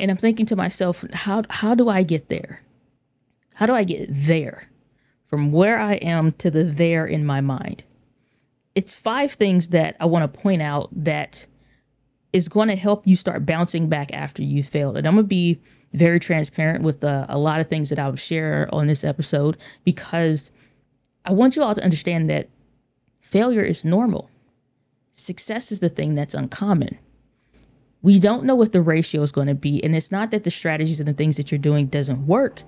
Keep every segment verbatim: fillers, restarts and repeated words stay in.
And I'm thinking to myself, how how do I get there? How do I get there? From where I am to the there in my mind. It's five things that I want to point out that is going to help you start bouncing back after you failed. And I'm going to be very transparent with uh, a lot of things that I'll share on this episode, because I want you all to understand that failure is normal. Success is the thing that's uncommon. We don't know what the ratio is going to be. And it's not that the strategies and the things that you're doing doesn't work.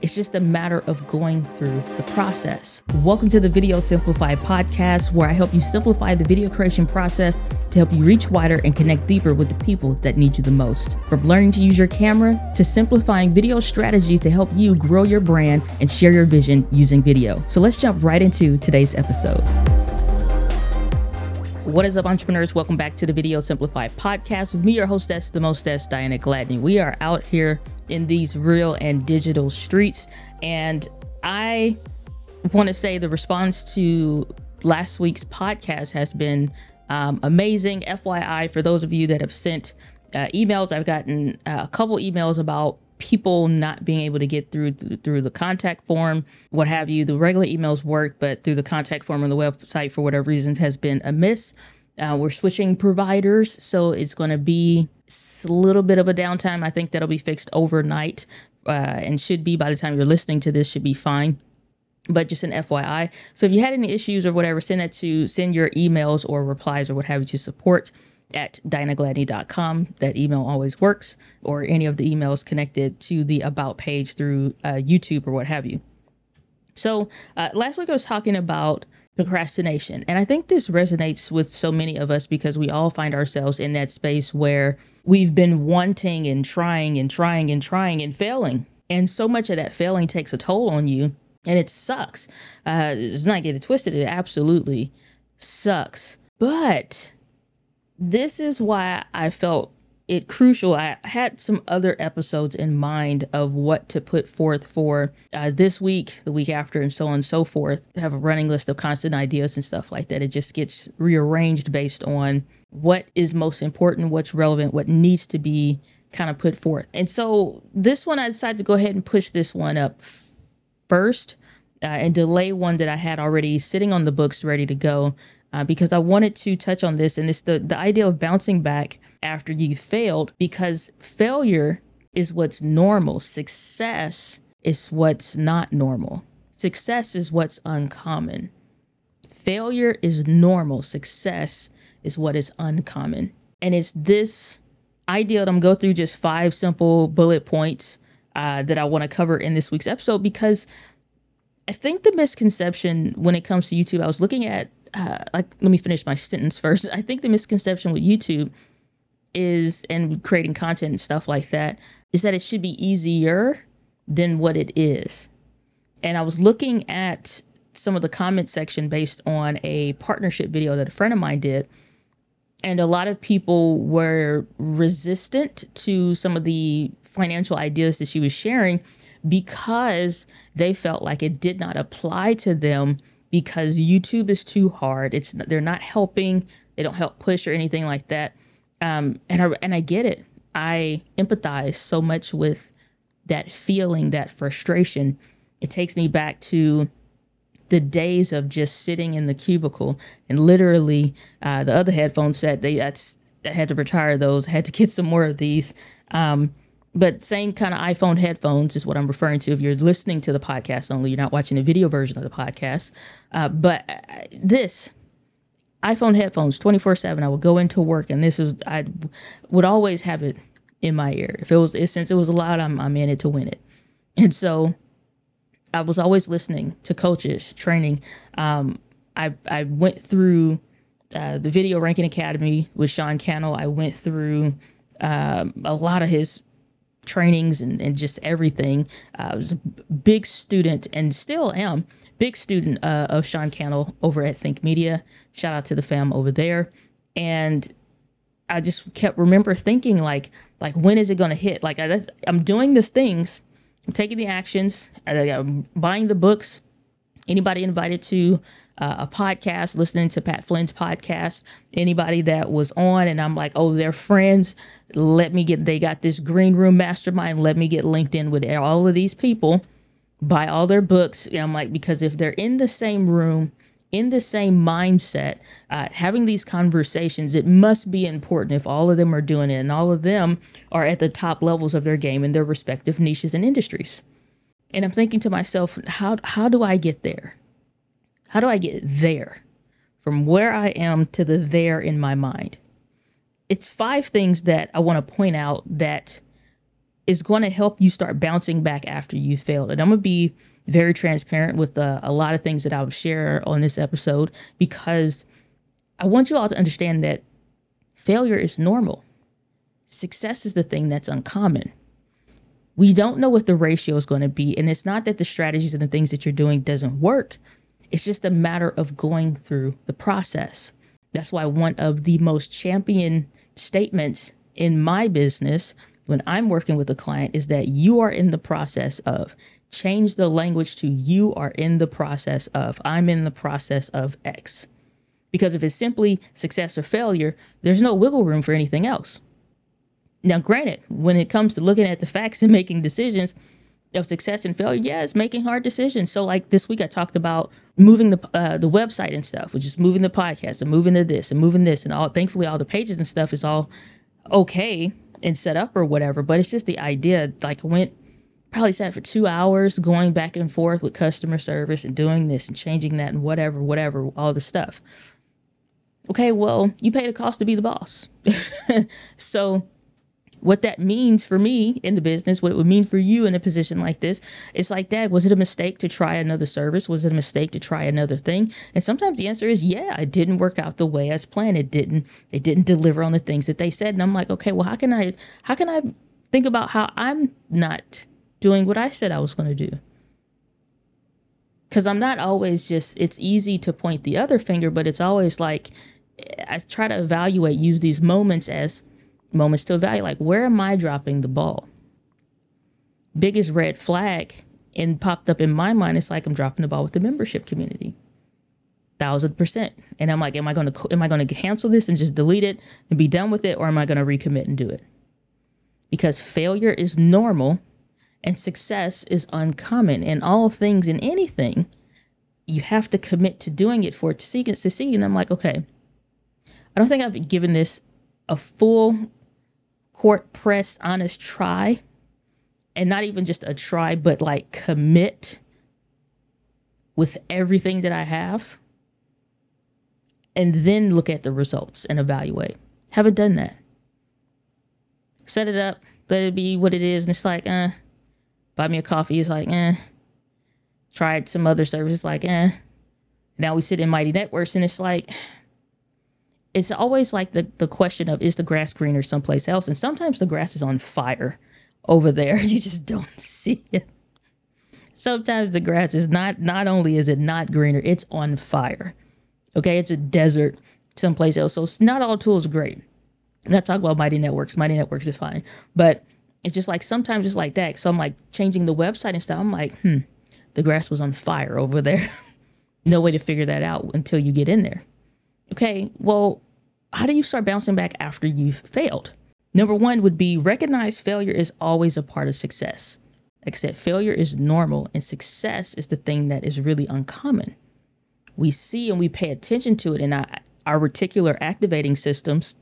It's just a matter of going through the process. Welcome to the Video Simplified Podcast, where I help you simplify the video creation process to help you reach wider and connect deeper with the people that need you the most. From learning to use your camera to simplifying video strategies to help you grow your brand and share your vision using video. So let's jump right into today's episode. What is up, entrepreneurs? Welcome back to the Video Simplified Podcast with me, your hostess, the mostess, Diana Gladney. We are out here in these real and digital streets, and I want to say the response to last week's podcast has been um, amazing. F Y I, for those of you that have sent uh, emails, I've gotten uh, a couple emails about people not being able to get through th- through the contact form, what have you. The regular emails work, but through the contact form on the website, for whatever reasons, has been amiss. Uh, we're switching providers, so it's going to be a little bit of a downtime. I think that'll be fixed overnight uh, and should be, by the time you're listening to this, should be fine. But just an F Y I. So if you had any issues or whatever, send that to, send your emails or replies or what have you to support at diana gladney dot com. That email always works, or any of the emails connected to the About page through uh, YouTube or what have you. So uh, last week I was talking about procrastination, and I think this resonates with so many of us because we all find ourselves in that space where we've been wanting and trying and trying and trying and failing. And so much of that failing takes a toll on you, and it sucks. Uh, it's not getting twisted. It absolutely sucks. But this is why I felt it crucial. I had some other episodes in mind of what to put forth for uh, this week, the week after, and so on and so forth. I have a running list of constant ideas and stuff like that. It just gets rearranged based on what is most important, what's relevant, what needs to be kind of put forth. And so this one, I decided to go ahead and push this one up first uh, and delay one that I had already sitting on the books ready to go. Uh, because I wanted to touch on this, and it's the, the idea of bouncing back after you failed, because failure is what's normal. Success is what's not normal. Success is what's uncommon. Failure is normal. Success is what is uncommon. And it's this idea that I'm going to go through just five simple bullet points uh, that I want to cover in this week's episode, because I think the misconception when it comes to YouTube, I was looking at Uh, like, let me finish my sentence first. I think the misconception with YouTube is, and creating content and stuff like that, is that it should be easier than what it is. And I was looking at some of the comment section based on a partnership video that a friend of mine did, and a lot of people were resistant to some of the financial ideas that she was sharing because they felt like it did not apply to them, because YouTube is too hard. It's they're not helping. They don't help push or anything like that. Um, and I and I get it. I empathize so much with that feeling, that frustration. It takes me back to the days of just sitting in the cubicle and literally uh, the other headphone set. They I, I had to retire those. I had to get some more of these. Um, But same kind of iPhone headphones is what I'm referring to. If you're listening to the podcast only, you're not watching the video version of the podcast. Uh, but this iPhone headphones, twenty-four seven, I would go into work, and this is, I would always have it in my ear. If it was, since it was loud, I'm, I'm in it to win it. And so I was always listening to coaches, training. Um, I, I went through uh, the Video Ranking Academy with Sean Cannell. I went through um, a lot of his trainings and, and just everything. Uh, I was a big student, and still am big student uh, of Sean Cannell over at Think Media. Shout out to the fam over there. And I just kept remember thinking like, like when is it going to hit? Like I, I'm doing these things, I'm taking the actions, I, I'm buying the books, anybody invited to uh, a podcast, listening to Pat Flynn's podcast, anybody that was on and I'm like, oh, they're friends. Let me get, they got this green room mastermind. Let me get linked in with all of these people, buy all their books. And I'm like, because if they're in the same room, in the same mindset, uh, having these conversations, it must be important if all of them are doing it and all of them are at the top levels of their game in their respective niches and industries. And I'm thinking to myself, how how do I get there? How do I get there? From where I am to the there in my mind. It's five things that I want to point out that is going to help you start bouncing back after you failed. And I'm going to be very transparent with uh, a lot of things that I'll share on this episode, because I want you all to understand that failure is normal. Success is the thing that's uncommon. We don't know what the ratio is going to be. And it's not that the strategies and the things that you're doing doesn't work. It's just a matter of going through the process. That's why one of the most champion statements in my business when I'm working with a client is that you are in the process of. Change the language to you are in the process of. I'm in the process of X. Because if it's simply success or failure, there's no wiggle room for anything else. Now, granted, when it comes to looking at the facts and making decisions of success and failure, yeah, it's making hard decisions. So like this week, I talked about moving the uh, the website and stuff, which is moving the podcast and moving to this and moving this and all. Thankfully, all the pages and stuff is all okay and set up or whatever. But it's just the idea, like I went probably sat for two hours going back and forth with customer service and doing this and changing that and whatever, whatever, all the stuff. Okay, well, you pay the cost to be the boss. So what that means for me in the business, what it would mean for you in a position like this, it's like, Dad, was it a mistake to try another service? Was it a mistake to try another thing? And sometimes the answer is, yeah, it didn't work out the way as planned. It didn't, they didn't deliver on the things that they said. And I'm like, okay, well, how can I, how can I think about how I'm not doing what I said I was going to do? Because I'm not always just, it's easy to point the other finger, but it's always like, I try to evaluate, use these moments as moments to evaluate, like, where am I dropping the ball? Biggest red flag and popped up in my mind, it's like, I'm dropping the ball with the membership community. Thousand percent. And I'm like, am I going to, am I going to cancel this and just delete it and be done with it? Or am I going to recommit and do it? Because failure is normal. And success is uncommon. In all things, in anything, you have to commit to doing it for it to seek and succeed. And I'm like, okay, I don't think I've given this a full court press, honest try. And not even just a try, but like commit with everything that I have. And then look at the results and evaluate. Haven't done that. Set it up, let it be what it is. And it's like, uh. Buy me a coffee, it's like, eh. Tried some other services, like, eh. Now we sit in Mighty Networks, and it's like, it's always like the, the question of, is the grass greener someplace else? And sometimes the grass is on fire over there. You just don't see it. Sometimes the grass is not, not only is it not greener, it's on fire. Okay, it's a desert someplace else. So it's not all tools great. I'm not talking about Mighty Networks. Mighty Networks is fine. But it's just like, sometimes it's like that. So I'm like changing the website and stuff. I'm like, hmm, the grass was on fire over there. No way to figure that out until you get in there. Okay, well, how do you start bouncing back after you've failed? Number one would be recognize failure is always a part of success. Except failure is normal and success is the thing that is really uncommon. We see and we pay attention to it in our, our reticular activating systems.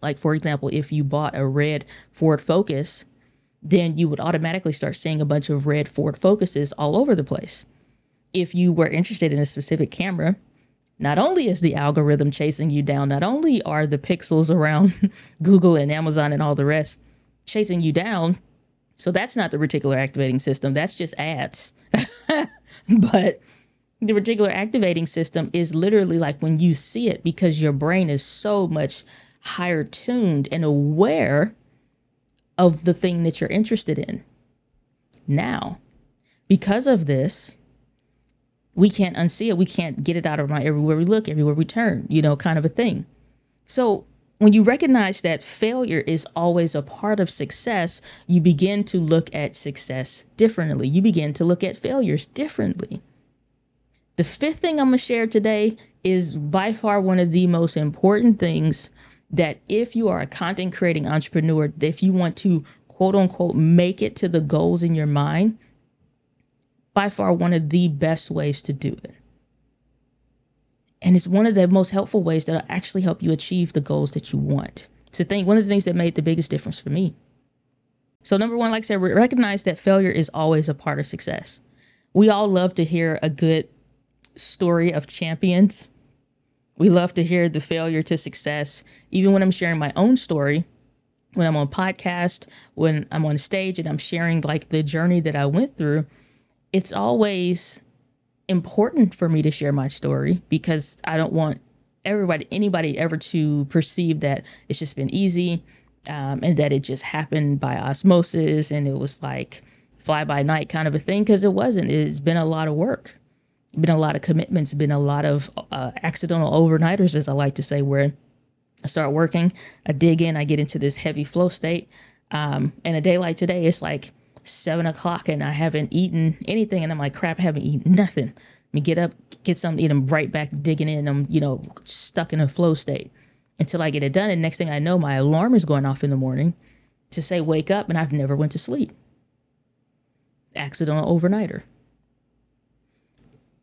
Like, for example, if you bought a red Ford Focus, then you would automatically start seeing a bunch of red Ford Focuses all over the place. If you were interested in a specific camera, not only is the algorithm chasing you down, not only are the pixels around Google and Amazon and all the rest chasing you down. So that's not the reticular activating system. That's just ads. But the reticular activating system is literally like when you see it, because your brain is so much higher tuned and aware of the thing that you're interested in. Now, because of this, we can't unsee it. We can't get it out of our mind everywhere we look, everywhere we turn, you know, kind of a thing. So when you recognize that failure is always a part of success, you begin to look at success differently. You begin to look at failures differently. The fifth thing I'm going to share today is by far one of the most important things that if you are a content creating entrepreneur, if you want to quote unquote make it to the goals in your mind, by far one of the best ways to do it. And it's one of the most helpful ways that'll actually help you achieve the goals that you want. So think one of the things that made the biggest difference for me. So number one, like I said, recognize that failure is always a part of success. We all love to hear a good story of champions. We love to hear the failure to success. Even when I'm sharing my own story, when I'm on podcast, when I'm on stage and I'm sharing like the journey that I went through, it's always important for me to share my story because I don't want everybody, anybody ever to perceive that it's just been easy um, and that it just happened by osmosis and it was like fly by night kind of a thing, because it wasn't. It's been a lot of work. Been a lot of commitments, been a lot of uh, accidental overnighters, as I like to say, where I start working, I dig in, I get into this heavy flow state. Um, and a day like today, it's like seven o'clock and I haven't eaten anything. And I'm like, crap, I haven't eaten nothing. Let me get up, get something, eat them right back, digging in. I'm, you know, stuck in a flow state until I get it done. And next thing I know, my alarm is going off in the morning to say, wake up. And I've never went to sleep. Accidental overnighter.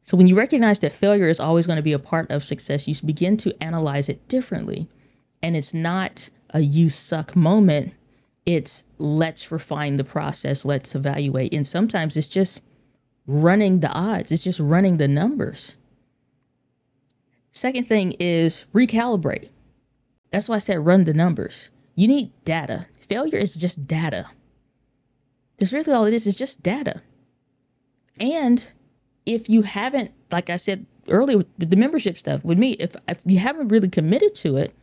So when you recognize that failure is always going to be a part of success, you begin to analyze it differently. And it's not a you suck moment. It's let's refine the process. Let's evaluate. And sometimes it's just running the odds. It's just running the numbers. Second thing is recalibrate. That's why I said run the numbers. You need data. Failure is just data. That's really all it is. It's just data. And if you haven't, like I said earlier with the membership stuff with me, if, if you haven't really committed to it,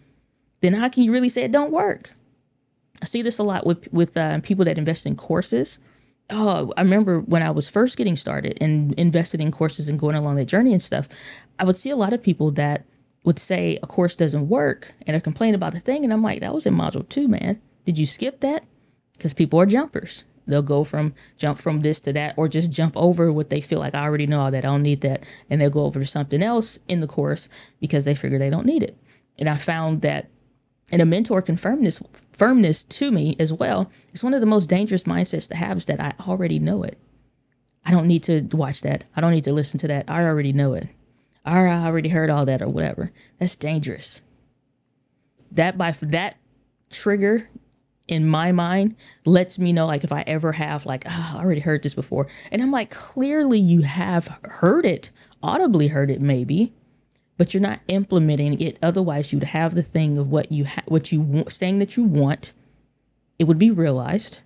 then how can you really say it don't work? I see this a lot with, with uh, people that invest in courses. Oh, I remember when I was first getting started and invested in courses and going along that journey and stuff, I would see a lot of people that would say a course doesn't work and they're complaining about the thing. And I'm like, that was in module two, man. Did you skip that? Because people are jumpers. They'll go from jump from this to that, or just jump over what they feel like, I already know all that, I don't need that. And they'll go over to something else in the course because they figure they don't need it. And I found that, and a mentor confirmed this, confirmed this to me as well. It's one of the most dangerous mindsets to have is that I already know it. I don't need to watch that. I don't need to listen to that. I already know it. I already heard all that or whatever. That's dangerous. That by that trigger in my mind lets me know, like, if I ever have like, oh, I already heard this before. And I'm like, clearly you have heard it, audibly heard it maybe, but you're not implementing it. Otherwise you'd have the thing of what you, ha- what you want, saying that you want, it would be realized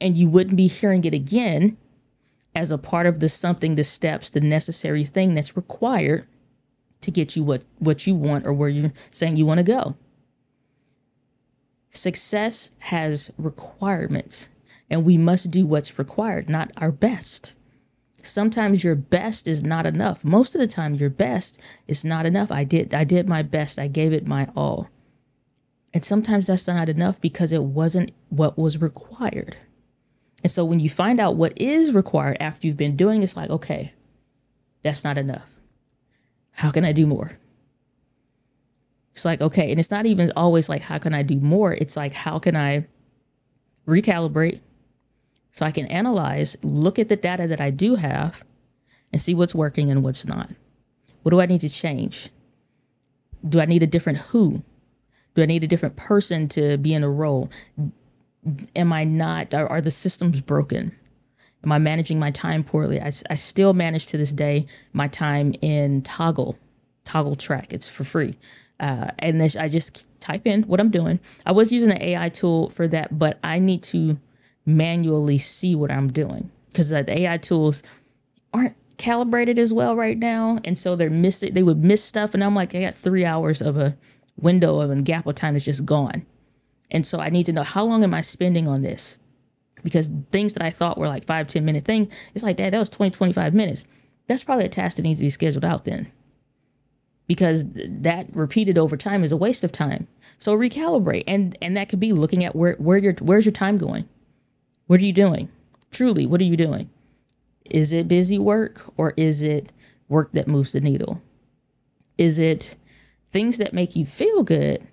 and you wouldn't be hearing it again as a part of the something, the steps, the necessary thing that's required to get you what, what you want or where you're saying you want to go. Success has requirements, and we must do what's required, not our best. Sometimes your best is not enough. Most of the time, your best is not enough. I did, I did my best. I gave it my all. And sometimes that's not enough because it wasn't what was required. And so when you find out what is required after you've been doing, it's like, okay, that's not enough. How can I do more? It's like, okay, and it's not even always like, how can I do more? It's like, how can I recalibrate so I can analyze, look at the data that I do have and see what's working and what's not. What do I need to change? Do I need a different who? Do I need a different person to be in a role? Am I not, are, are the systems broken? Am I managing my time poorly? I, I still manage to this day my time in Toggle, Toggle Track. It's for free. Uh, and this, I just type in what I'm doing. I was using an A I tool for that, but I need to manually see what I'm doing because the A I tools aren't calibrated as well right now. And so they're missing, they would miss stuff. And I'm like, I got three hours of a window of a gap of time that's just gone. And so I need to know how long am I spending on this? Because things that I thought were like five, ten minute thing, it's like, Dad, that was twenty, twenty-five minutes. That's probably a task that needs to be scheduled out then, because that repeated over time is a waste of time. So recalibrate. And, and that could be looking at where, where your, where's your time going? What are you doing? Truly, what are you doing? Is it busy work or is it work that moves the needle? Is it things that make you feel good,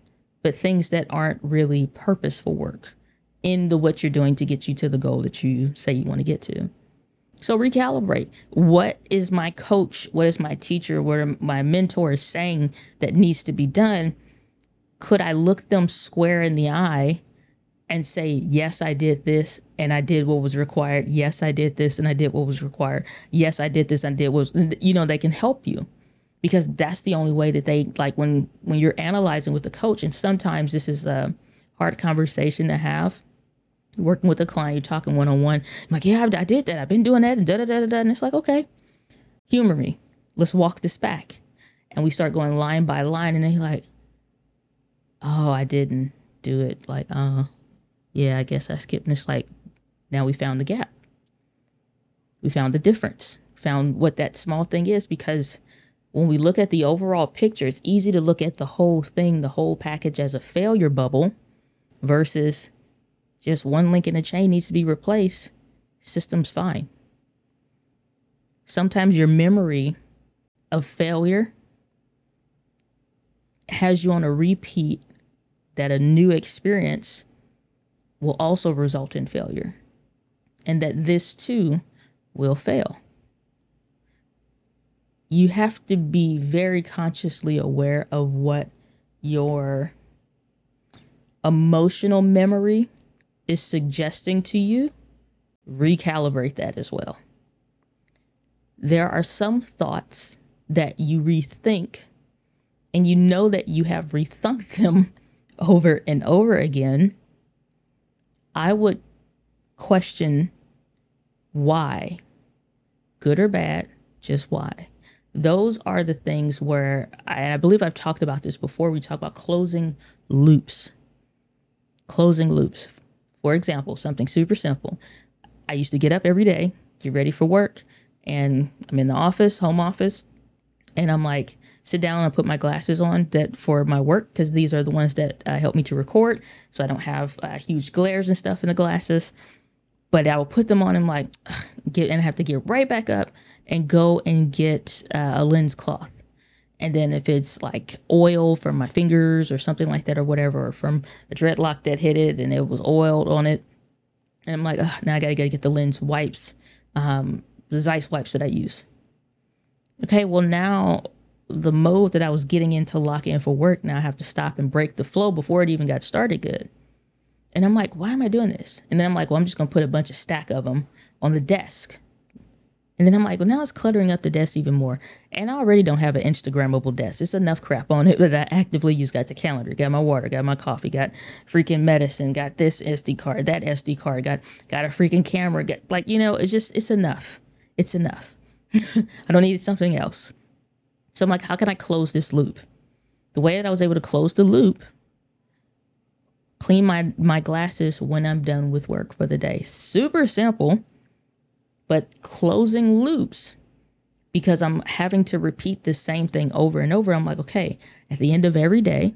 but things that aren't really purposeful work in the what you're doing to get you to the goal that you say you want to get to? So recalibrate. What is my coach? What is my teacher? What are my mentors saying that needs to be done? Could I look them square in the eye and say, yes, I did this and I did what was required. Yes, I did this and I did what was required. Yes, I did this and I did what was, you know, they can help you. Because that's the only way that they, like when, when you're analyzing with a coach, and sometimes this is a hard conversation to have, working with a client, you're talking one-on-one, I'm like, yeah, I did that, I've been doing that, and da-da-da-da-da, and it's like, okay, humor me, let's walk this back. And we start going line by line, and they're like, oh, I didn't do it, like, uh, yeah, I guess I skipped, and it's like, now we found the gap. We found the difference, found what that small thing is, because when we look at the overall picture, it's easy to look at the whole thing, the whole package as a failure bubble versus just one link in the chain needs to be replaced. System's fine. Sometimes your memory of failure has you on a repeat that a new experience will also result in failure and that this too will fail. You have to be very consciously aware of what your emotional memory is suggesting to you. Recalibrate that as well. There are some thoughts that you rethink, and you know that you have rethunk them over and over again. I would question why, good or bad, just why. Those are the things where, and I believe I've talked about this before, we talk about closing loops. Closing loops. For example, something super simple. I used to get up every day, get ready for work, and I'm in the office, home office, and I'm like, sit down and put my glasses on that for my work, because these are the ones that uh, help me to record, so I don't have uh, huge glares and stuff in the glasses. But I will put them on and like, get, and I have to get right back up and go and get uh, a lens cloth. And then if it's like oil from my fingers or something like that or whatever, or from a dreadlock that hit it and it was oiled on it. And I'm like, now I gotta, gotta get the lens wipes, um, the Zeiss wipes that I use. Okay, well now the mode that I was getting into locking in for work, now I have to stop and break the flow before it even got started good. And I'm like, why am I doing this? And then I'm like, well, I'm just gonna put a bunch of stack of them on the desk. And then I'm like, well, now it's cluttering up the desk even more. And I already don't have an Instagrammable desk. It's enough crap on it that I actively use. Got the calendar, got my water, got my coffee, got freaking medicine, got this S D card, that S D card, got got a freaking camera. Got, like, you know, it's just, it's enough. It's enough. I don't need something else. So I'm like, how can I close this loop? The way that I was able to close the loop, clean my, my glasses when I'm done with work for the day. Super simple. But closing loops, because I'm having to repeat the same thing over and over, I'm like, okay, at the end of every day,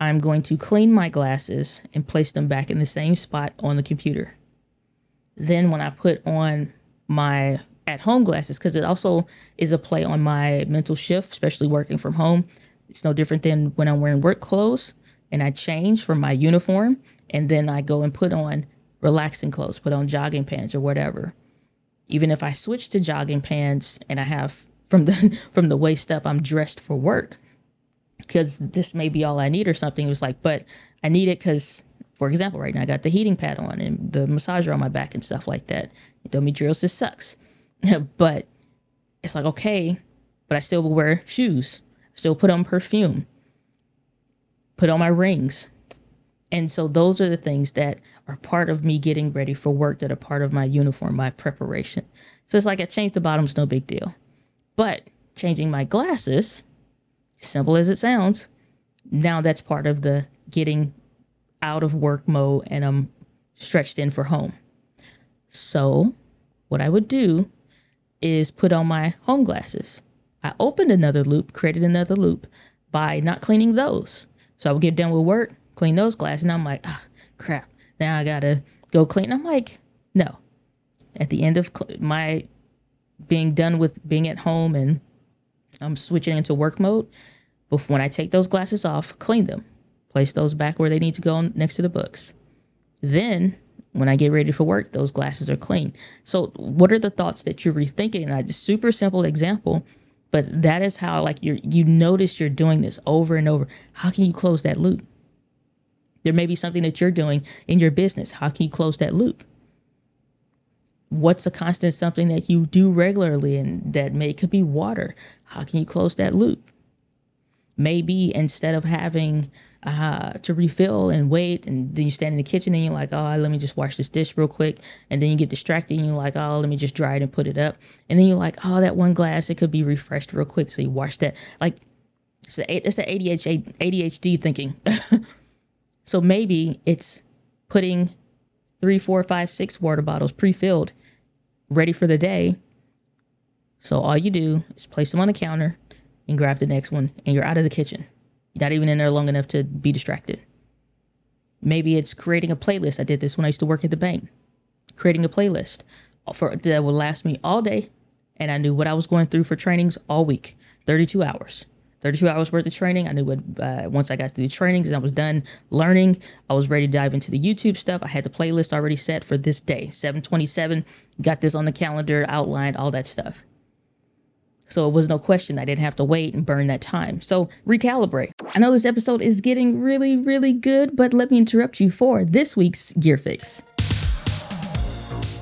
I'm going to clean my glasses and place them back in the same spot on the computer. Then when I put on my at-home glasses, because it also is a play on my mental shift, especially working from home, it's no different than when I'm wearing work clothes and I change from my uniform and then I go and put on relaxing clothes, put on jogging pants or whatever. Even if I switch to jogging pants and I have from the from the waist up, I'm dressed for work because this may be all I need or something. It was like, but I need it because, for example, right now I got the heating pad on and the massager on my back and stuff like that. Endometriosis just sucks. But it's like, okay, but I still will wear shoes, still put on perfume, put on my rings. And so those are the things that are part of me getting ready for work, that are part of my uniform, my preparation. So it's like I changed the bottoms, no big deal. But changing my glasses, simple as it sounds, now that's part of the getting out of work mode and I'm stretched in for home. So what I would do is put on my home glasses. I opened another loop, created another loop by not cleaning those. So I would get done with work, clean those glasses, and I'm like, ah, oh, crap, now I gotta go clean. And I'm like, no, at the end of cl- my being done with being at home and I'm switching into work mode, but when I take those glasses off, clean them, place those back where they need to go next to the books. Then when I get ready for work, those glasses are clean. So what are the thoughts that you're rethinking? And I super simple example, but that is how, like, you you notice you're doing this over and over. How can you close that loop? There may be something that you're doing in your business. How can you close that loop? What's a constant something that you do regularly and that may could be water? How can you close that loop? Maybe instead of having uh, to refill and wait, and then you stand in the kitchen and you're like, oh, let me just wash this dish real quick. And then you get distracted and you're like, oh, let me just dry it and put it up. And then you're like, oh, that one glass, it could be refreshed real quick. So you wash that. Like, it's the A D H D thinking. So maybe it's putting three, four, five, six water bottles pre-filled, ready for the day. So all you do is place them on the counter and grab the next one, and you're out of the kitchen. You're not even in there long enough to be distracted. Maybe it's creating a playlist. I did this when I used to work at the bank, creating a playlist for that would last me all day, and I knew what I was going through for trainings all week, thirty-two hours. thirty-two hours worth of training. I knew what, uh, once I got through the trainings and I was done learning, I was ready to dive into the YouTube stuff. I had the playlist already set for this day, seven twenty-seven, got this on the calendar, outlined, all that stuff. So it was no question. I didn't have to wait and burn that time. So recalibrate. I know this episode is getting really, really good, but let me interrupt you for this week's Gear Fix.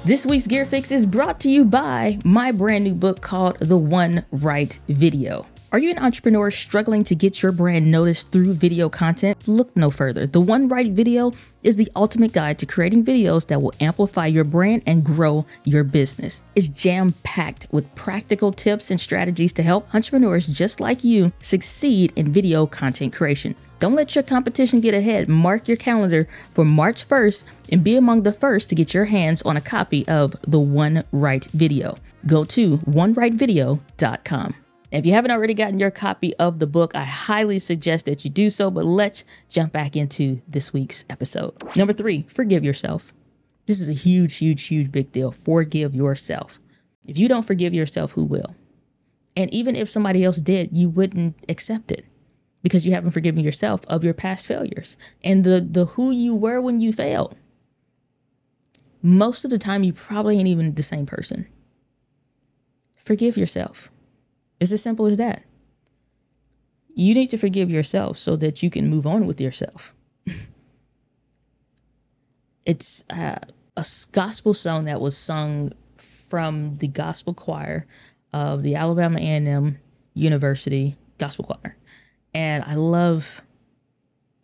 This week's Gear Fix is brought to you by my brand new book called The One Right Video. Are you an entrepreneur struggling to get your brand noticed through video content? Look no further. The One Right Video is the ultimate guide to creating videos that will amplify your brand and grow your business. It's jam-packed with practical tips and strategies to help entrepreneurs just like you succeed in video content creation. Don't let your competition get ahead. Mark your calendar for March first and be among the first to get your hands on a copy of The One Right Video. Go to one right video dot com. If you haven't already gotten your copy of the book, I highly suggest that you do so, but let's jump back into this week's episode. Number three, forgive yourself. This is a huge, huge, huge big deal. Forgive yourself. If you don't forgive yourself, who will? And even if somebody else did, you wouldn't accept it because you haven't forgiven yourself of your past failures and the, the who you were when you failed. Most of the time, you probably ain't even the same person. Forgive yourself. It's as simple as that. You need to forgive yourself so that you can move on with yourself. It's uh, a gospel song that was sung from the gospel choir of the Alabama A and M University gospel choir. And I love,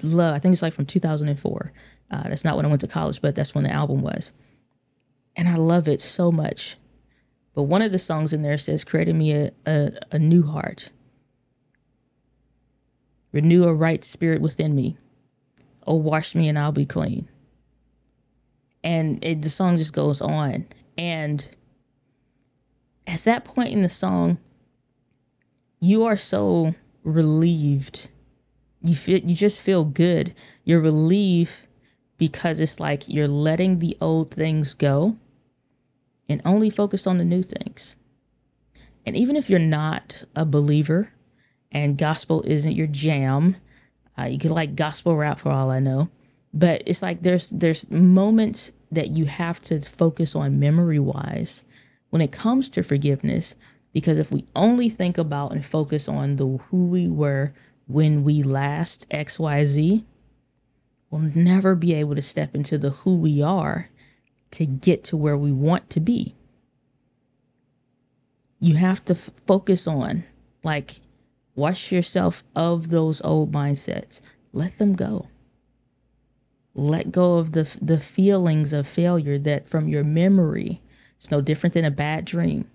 love, I think it's like from two thousand four. Uh, that's not when I went to college, but that's when the album was. And I love it so much. But one of the songs in there says, created me a, a, a new heart. Renew a right spirit within me. Oh, wash me and I'll be clean. And it, the song just goes on. And at that point in the song, you are so relieved. You feel, you just feel good. You're relieved because it's like you're letting the old things go and only focus on the new things. And even if you're not a believer and gospel isn't your jam, uh, you could like gospel rap for all I know, but it's like there's there's moments that you have to focus on memory-wise when it comes to forgiveness, because if we only think about and focus on the who we were when we last X Y Z, we'll never be able to step into the who we are to get to where we want to be. You have to f- focus on, like, wash yourself of those old mindsets. Let them go. Let go of the the feelings of failure that from your memory. It's no different than a bad dream.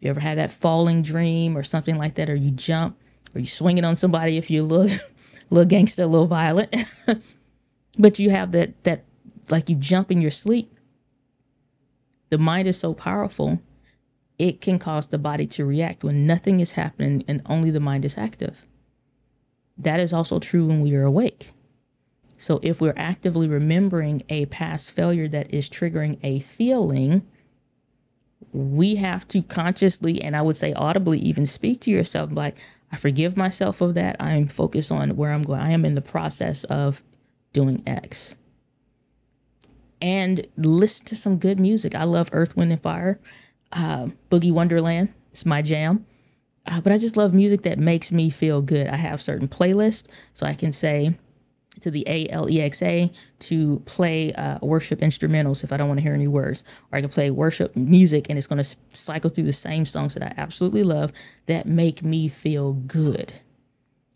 You ever had that falling dream or something like that, or you jump, or you swing it on somebody if you're a little, little gangster, a little violent. But you have that, that, like you jump in your sleep. The mind is so powerful, it can cause the body to react when nothing is happening and only the mind is active. That is also true when we are awake. So if we're actively remembering a past failure that is triggering a feeling, we have to consciously, and I would say audibly, even speak to yourself like, I forgive myself of that. I am focused on where I'm going. I am in the process of doing X. And listen to some good music. I love Earth, Wind and Fire. Uh, Boogie Wonderland. It's my jam. Uh, but I just love music that makes me feel good. I have certain playlists, so I can say to the Alexa to play uh, worship instrumentals if I don't want to hear any words. Or I can play worship music, and it's going to cycle through the same songs that I absolutely love that make me feel good.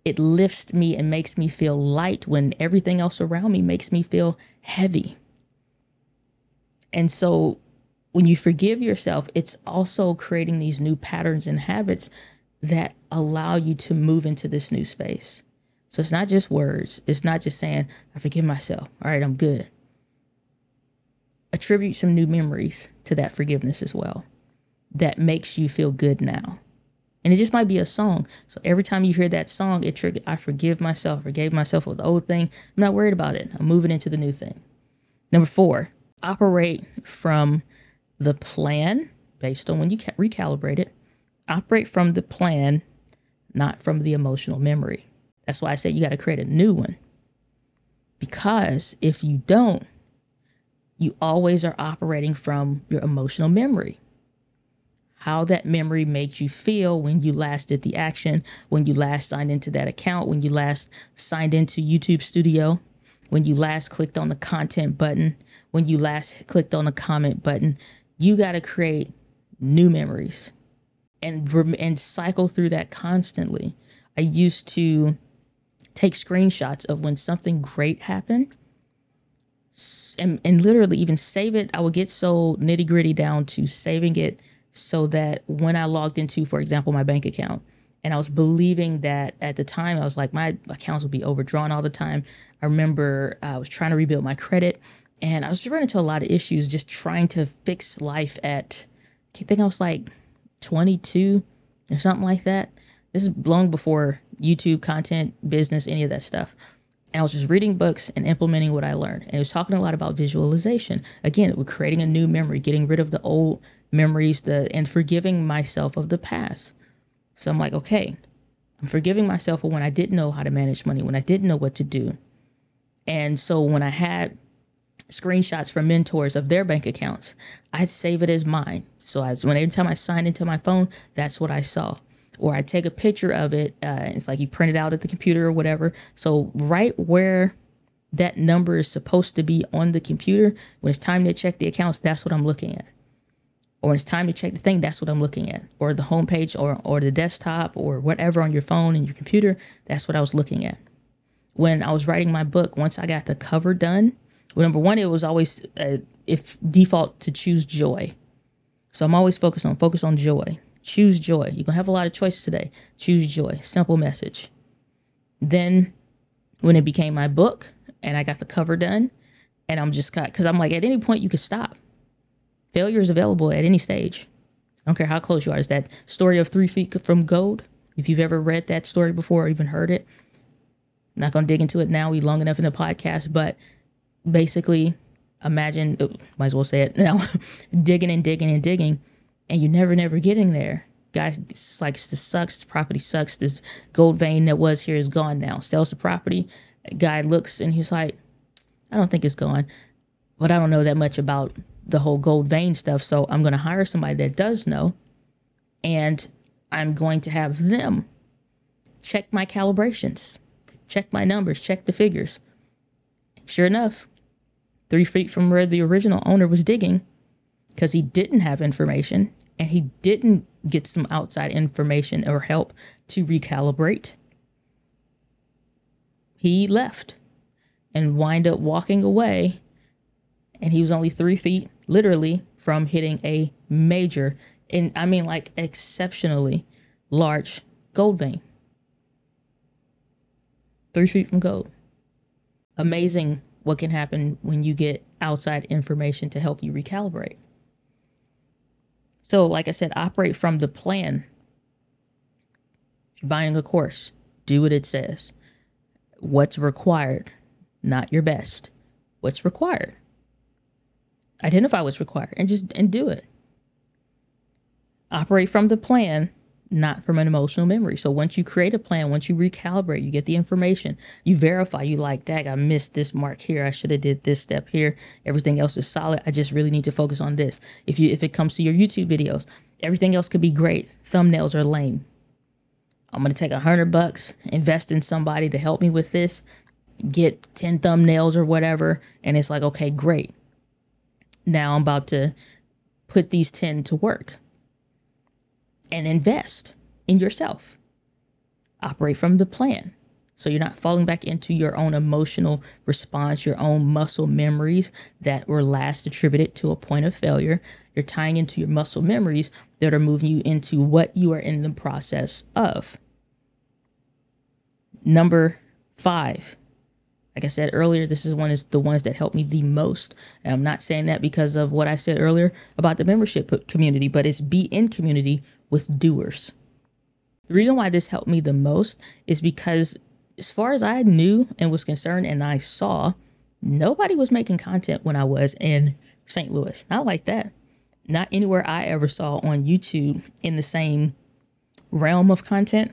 It lifts me and makes me feel light when everything else around me makes me feel heavy. And so when you forgive yourself, it's also creating these new patterns and habits that allow you to move into this new space. So it's not just words. It's not just saying, I forgive myself. All right, I'm good. Attribute some new memories to that forgiveness as well that makes you feel good now. And it just might be a song. So every time you hear that song, it triggered, I forgive myself, forgave myself of the old thing. I'm not worried about it. I'm moving into the new thing. Number four, operate from the plan based on when you recalibrate it. Operate from the plan, not from the emotional memory. That's why I said you got to create a new one. Because if you don't, you always are operating from your emotional memory. How that memory makes you feel when you last did the action, when you last signed into that account, when you last signed into YouTube Studio, when you last clicked on the content button, when you last clicked on the comment button. You got to create new memories and, and cycle through that constantly. I used to take screenshots of when something great happened and, and literally even save it. I would get so nitty gritty down to saving it so that when I logged into, for example, my bank account, and I was believing that at the time, I was like, my accounts would be overdrawn all the time. I remember I was trying to rebuild my credit and I was running into a lot of issues just trying to fix life at, I think I was like twenty-two or something like that. This is long before YouTube content, business, any of that stuff. And I was just reading books and implementing what I learned. And it was talking a lot about visualization. Again, we're creating a new memory, getting rid of the old memories, the and forgiving myself of the past. So I'm like, okay, I'm forgiving myself for when I didn't know how to manage money, when I didn't know what to do. And so when I had screenshots from mentors of their bank accounts, I'd save it as mine. So I, when every time I signed into my phone, that's what I saw. Or I take a picture of it. Uh, it's like you print it out at the computer or whatever. So right where that number is supposed to be on the computer, when it's time to check the accounts, that's what I'm looking at. Or when it's time to check the thing, that's what I'm looking at. Or the homepage or, or the desktop or whatever on your phone and your computer, that's what I was looking at. When I was writing my book, once I got the cover done, well, number one, it was always uh, if default to choose joy. So I'm always focused on, focus on joy. Choose joy. You're gonna have a lot of choices today. Choose joy. Simple message. Then when it became my book and I got the cover done, and I'm just got, cause I'm like, at any point you can stop. Failure is available at any stage. I don't care how close you are. It's that story of Three Feet from Gold. If you've ever read that story before or even heard it, I'm not gonna dig into it now. We're long enough in the podcast, but basically imagine, oh, might as well say it now, digging and digging and digging. And you're never, never getting there. Guys, it's like, this sucks. This property sucks. This gold vein that was here is gone now. Sells the property. A guy looks and he's like, I don't think it's gone. But I don't know that much about the whole gold vein stuff. So I'm going to hire somebody that does know. And I'm going to have them check my calibrations. Check my numbers. Check the figures. Sure enough, three feet from where the original owner was digging, because he didn't have information and he didn't get some outside information or help to recalibrate. He left and wind up walking away. And he was only three feet, literally, from hitting a major, and I mean like exceptionally large gold vein. Three feet from gold. Amazing what can happen when you get outside information to help you recalibrate. So, like I said, operate from the plan. If you're buying a course, do what it says. What's required, not your best. What's required? Identify what's required and just and do it. Operate from the plan, not from an emotional memory. So once you create a plan, once you recalibrate, you get the information, you verify, you like, dang, I missed this mark here. I should have did this step here. Everything else is solid. I just really need to focus on this. If you, if it comes to your YouTube videos, everything else could be great. Thumbnails are lame. I'm going to take a hundred bucks, invest in somebody to help me with this, get ten thumbnails or whatever. And it's like, okay, great. Now I'm about to put these ten to work. And invest in yourself. Operate from the plan. So you're not falling back into your own emotional response, your own muscle memories that were last attributed to a point of failure. You're tying into your muscle memories that are moving you into what you are in the process of. Number five. Like I said earlier, this is one is the ones that helped me the most. And I'm not saying that because of what I said earlier about the membership community, but it's be in community with doers. The reason why this helped me the most is because as far as I knew and was concerned and I saw, nobody was making content when I was in Saint Louis. Not like that. Not anywhere I ever saw on YouTube in the same realm of content.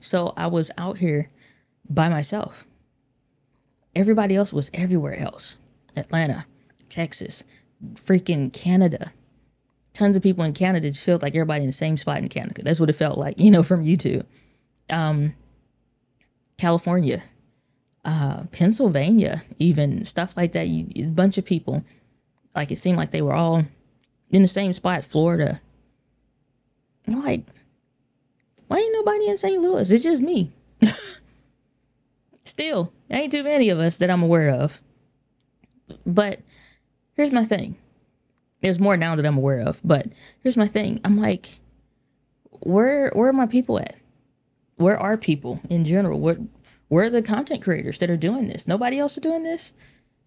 So I was out here by myself. Everybody else was everywhere else. Atlanta, Texas, freaking Canada. Tons of people in Canada just felt like everybody in the same spot in Canada. That's what it felt like, you know, from YouTube. Um, California, uh, Pennsylvania, even stuff like that. You, a bunch of people, like it seemed like they were all in the same spot. Florida. I'm like, why ain't nobody in Saint Louis? It's just me. Still, there ain't too many of us that I'm aware of. But here's my thing. There's more now that I'm aware of, but here's my thing. I'm like, where where are my people at? Where are people in general? Where, where are the content creators that are doing this? Nobody else is doing this?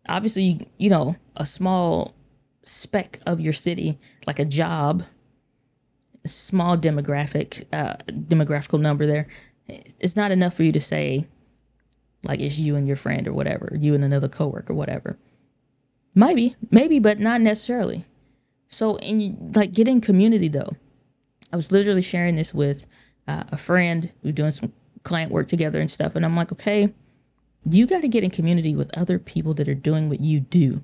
Obviously, you know, a small speck of your city, like a job, a small demographic, uh, demographical number there. It's not enough for you to say, like it's you and your friend or whatever, you and another coworker, whatever. Maybe, maybe, but not necessarily. So, and you, like get in community though. I was literally sharing this with uh, a friend. We were doing some client work together and stuff. And I'm like, okay, you got to get in community with other people that are doing what you do.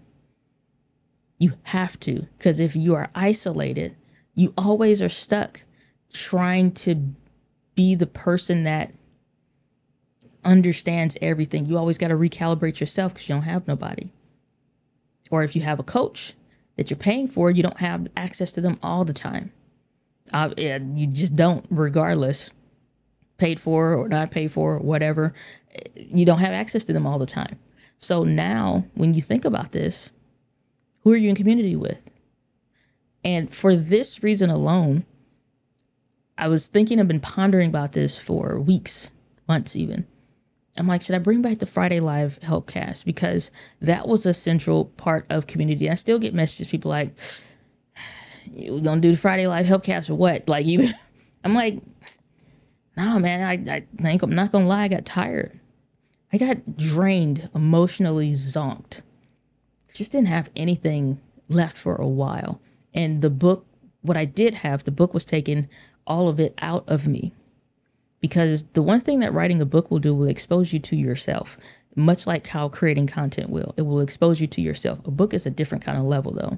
You have to, because if you are isolated, you always are stuck trying to be the person that understands everything. You always got to recalibrate yourself because you don't have nobody. Or if you have a coach that you're paying for, you don't have access to them all the time. Uh, you just don't, regardless, paid for or not paid for, or whatever. You don't have access to them all the time. So now when you think about this, who are you in community with? And for this reason alone, I was thinking, I've been pondering about this for weeks, months even. I'm like, should I bring back the Friday Live Helpcast? Because that was a central part of community. I still get messages, people like, we're going to do the Friday Live Helpcast or what? Like, you, I'm like, nah, man, I, I, I ain't, I'm not going to lie. I got tired. I got drained, emotionally zonked. Just didn't have anything left for a while. And the book, what I did have, the book was taking all of it out of me. Because the one thing that writing a book will do will expose you to yourself, much like how creating content will. It will expose you to yourself. A book is a different kind of level, though,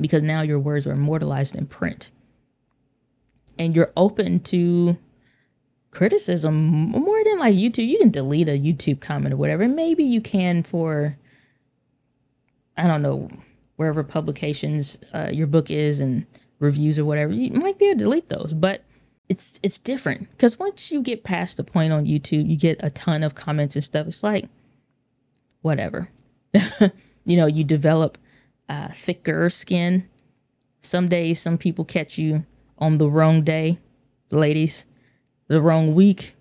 because now your words are immortalized in print. And you're open to criticism more than like YouTube. You can delete a YouTube comment or whatever. Maybe you can for, I don't know, wherever publications uh, your book is and reviews or whatever. You might be able to delete those, but It's it's different because once you get past the point on YouTube, you get a ton of comments and stuff. It's like, whatever, you know, you develop uh, thicker skin. Some days, some people catch you on the wrong day, ladies, the wrong week.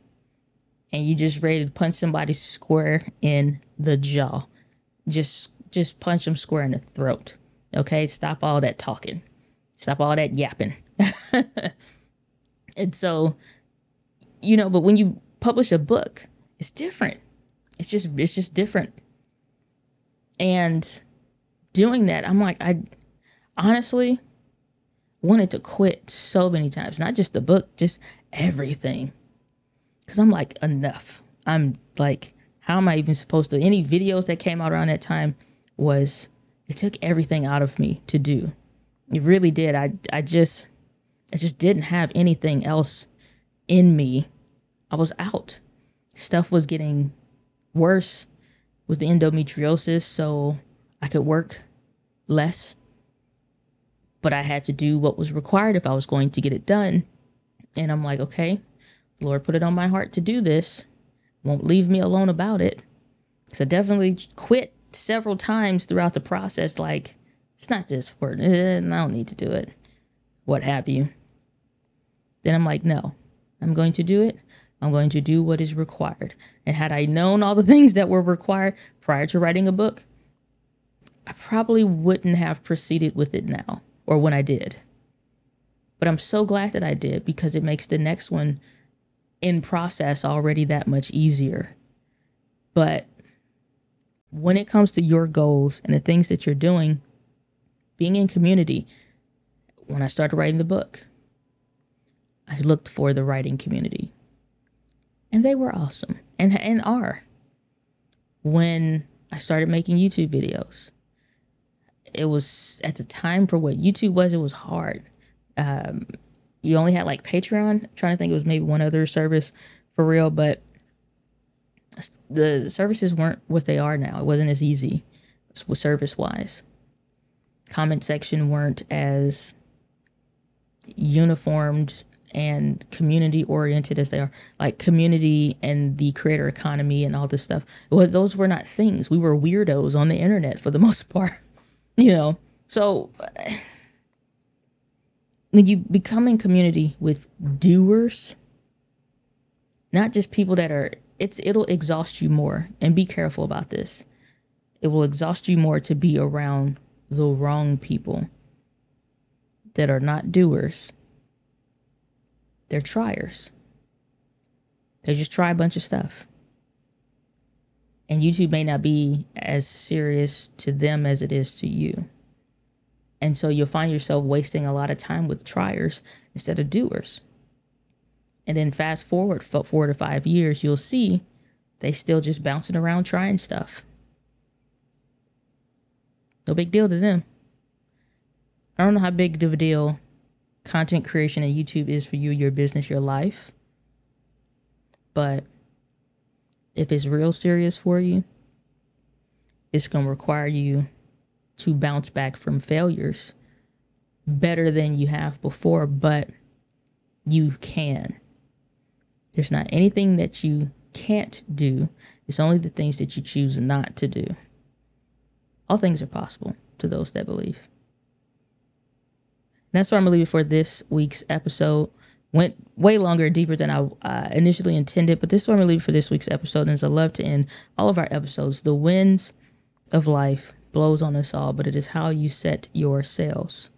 And you just ready to punch somebody square in the jaw. Just just punch them square in the throat. OK, stop all that talking. Stop all that yapping. And so, you know, but when you publish a book, it's different. It's just, it's just different. And doing that, I'm like, I honestly, wanted to quit so many times, not just the book, just everything. Because I'm like, enough. I'm like, how am I even supposed to? Any videos that came out around that time was, it took everything out of me to do. It really did. I, I just, I just didn't have anything else in me. I was out. Stuff was getting worse with the endometriosis, so I could work less. But I had to do what was required if I was going to get it done. And I'm like, okay, the Lord put it on my heart to do this. Won't leave me alone about it. So definitely quit several times throughout the process. Like, it's not this word. I don't need to do it. What have you. Then I'm like, no, I'm going to do it. I'm going to do what is required. And had I known all the things that were required prior to writing a book, I probably wouldn't have proceeded with it now, or when I did. But I'm so glad that I did, because it makes the next one in process already that much easier. But when it comes to your goals and the things that you're doing, being in community, when I started writing the book, I looked for the writing community. And they were awesome, and and are. When I started making YouTube videos, it was, at the time, for what YouTube was, it was hard. Um, you only had like Patreon. I'm trying to think, it was maybe one other service for real, but the services weren't what they are now. It wasn't as easy service-wise. Comment section weren't as uniformed and community oriented as they are, like community and the creator economy and all this stuff. Well, those were not things. We were weirdos on the internet for the most part, you know. So when you become in community with doers, not just people that are, it's it'll exhaust you more. And be careful about this. It will exhaust you more to be around the wrong people that are not doers. They're triers. They just try a bunch of stuff. And YouTube may not be as serious to them as it is to you. And so you'll find yourself wasting a lot of time with triers instead of doers. And then fast forward four to five years, you'll see they still just bouncing around trying stuff. No big deal to them. I don't know how big of a deal content creation and YouTube is for you, your business, your life. But if it's real serious for you, it's going to require you to bounce back from failures better than you have before, but you can. There's not anything that you can't do. It's only the things that you choose not to do. All things are possible to those that believe. That's where I'm going to leave it for this week's episode. Went way longer, deeper than I uh, initially intended, but this is where I'm going to leave it for this week's episode. And as I love to end all of our episodes, the winds of life blows on us all, but it is how you set your sails.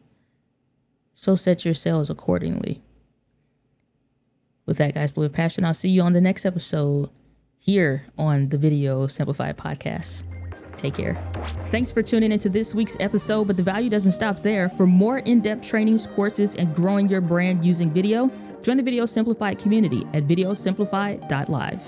So set your sails accordingly. With that, guys, live with passion. I'll see you on the next episode here on the Video Simplified Podcast. Take care. Thanks for tuning into this week's episode, but the value doesn't stop there. For more in-depth trainings, courses, and growing your brand using video, join the Video Simplified community at video simplified dot live.